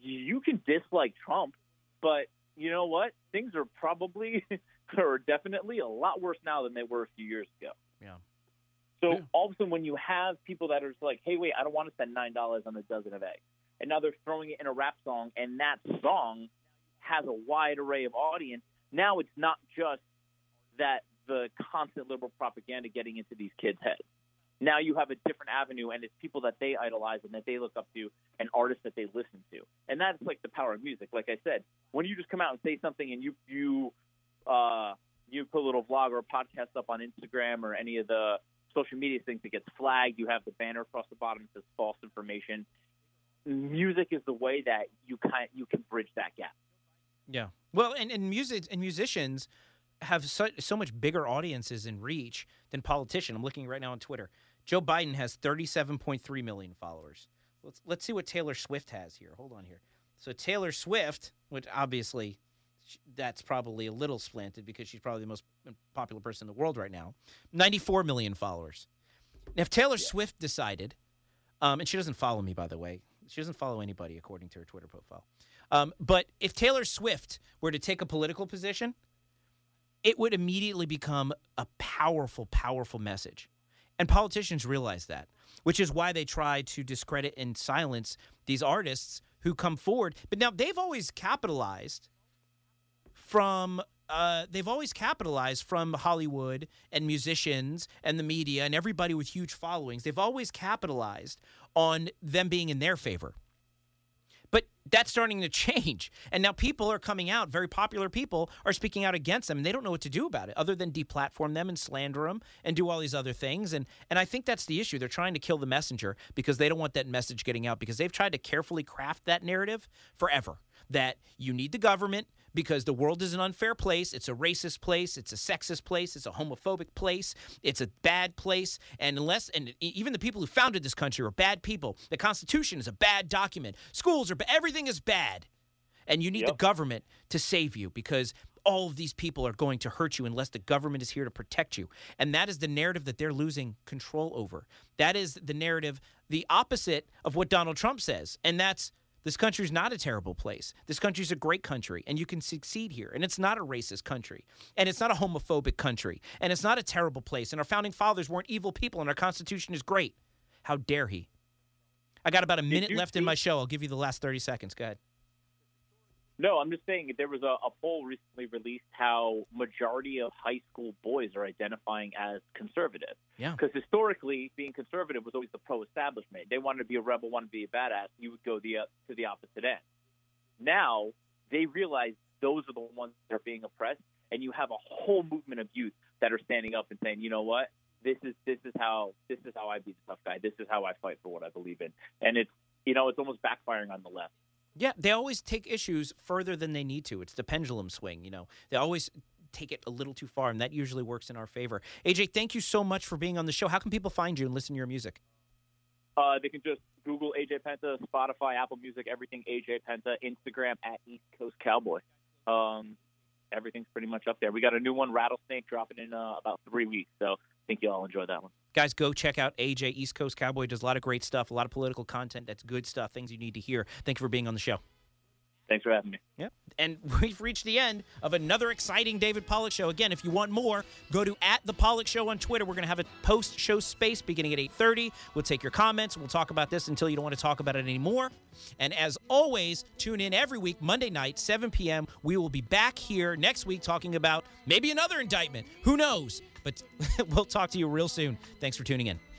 you can dislike Trump, but you know what? Things are probably or definitely a lot worse now than they were a few years ago. Yeah. So yeah. all of a sudden when you have people that are just like, hey, wait, I don't want to spend nine dollars on a dozen of eggs, and now they're throwing it in a rap song, and that song has a wide array of audience, now it's not just that the constant liberal propaganda getting into these kids' heads. now you have a different avenue, and it's people that they idolize and that they look up to and artists that they listen to. And that's like the power of music. Like I said, when you just come out and say something and you you uh, you put a little vlog or a podcast up on Instagram or any of the social media things that gets flagged, you have the banner across the bottom that says false information. Music is the way that you can, you can bridge that gap. Yeah. Well, and, and music and musicians have so, so much bigger audiences and reach than politicians. I'm looking right now on Twitter. Joe Biden has thirty-seven point three million followers. Let's let's see what Taylor Swift has here. Hold on here. So Taylor Swift, which obviously that's probably a little slanted because she's probably the most popular person in the world right now, ninety-four million followers. Now, if Taylor yeah. Swift decided, um, and she doesn't follow me, by the way. She doesn't follow anybody according to her Twitter profile. Um, but if Taylor Swift were to take a political position, it would immediately become a powerful, powerful message. And politicians realize that, which is why they try to discredit and silence these artists who come forward. But now they've always capitalized from uh, they've always capitalized from Hollywood and musicians and the media and everybody with huge followings. They've always capitalized on them being in their favor. But that's starting to change. And now people are coming out, very popular people are speaking out against them, and they don't know what to do about it other than deplatform them and slander them and do all these other things. And and I think that's the issue. They're trying to kill the messenger because they don't want that message getting out, because they've tried to carefully craft that narrative forever, that you need the government because the world is an unfair place. It's a racist place. It's a sexist place. It's a homophobic place. It's a bad place. And unless, and even the people who founded this country are bad people. The Constitution is a bad document. Schools are bad. Everything is bad. And you need yep. the government to save you, because all of these people are going to hurt you unless the government is here to protect you. And that is the narrative that they're losing control over. That is the narrative, the opposite of what Donald Trump says. And that's, this country's not a terrible place. This country's a great country, and you can succeed here. And it's not a racist country, and it's not a homophobic country, and it's not a terrible place. And our founding fathers weren't evil people, and our Constitution is great. How dare he? I got about a minute left see- in my show. I'll give you the last thirty seconds. Go ahead. No, I'm just saying there was a, a poll recently released how majority of high school boys are identifying as conservative. Yeah. Because historically, being conservative was always the pro-establishment. They wanted to be a rebel, wanted to be a badass. You would go the uh, to the opposite end. Now they realize those are the ones that are being oppressed, and you have a whole movement of youth that are standing up and saying, you know what, this is this is how this is how I be the tough guy. This is how I fight for what I believe in. And it's you know it's almost backfiring on the left. Yeah, they always take issues further than they need to. It's the pendulum swing, you know. They always take it a little too far, and that usually works in our favor. A J, thank you so much for being on the show. How can people find you and listen to your music? Uh, they can just Google A J Penta, Spotify, Apple Music, everything A J Penta, Instagram at East Coast Cowboy. Um, everything's pretty much up there. We got a new one, Rattlesnake, dropping in uh, about three weeks, so I think you all enjoy that one. Guys, go check out A J, East Coast Cowboy. Does a lot of great stuff, a lot of political content. That's good stuff, things you need to hear. Thank you for being on the show. Thanks for having me. Yep. And we've reached the end of another exciting David Pollack Show. Again, if you want more, go to at the Pollack Show on Twitter. We're going to have a post-show space beginning at eight thirty. We'll take your comments. We'll talk about this until you don't want to talk about it anymore. And as always, tune in every week, Monday night, seven p.m. We will be back here next week talking about maybe another indictment. Who knows? But we'll talk to you real soon. Thanks for tuning in.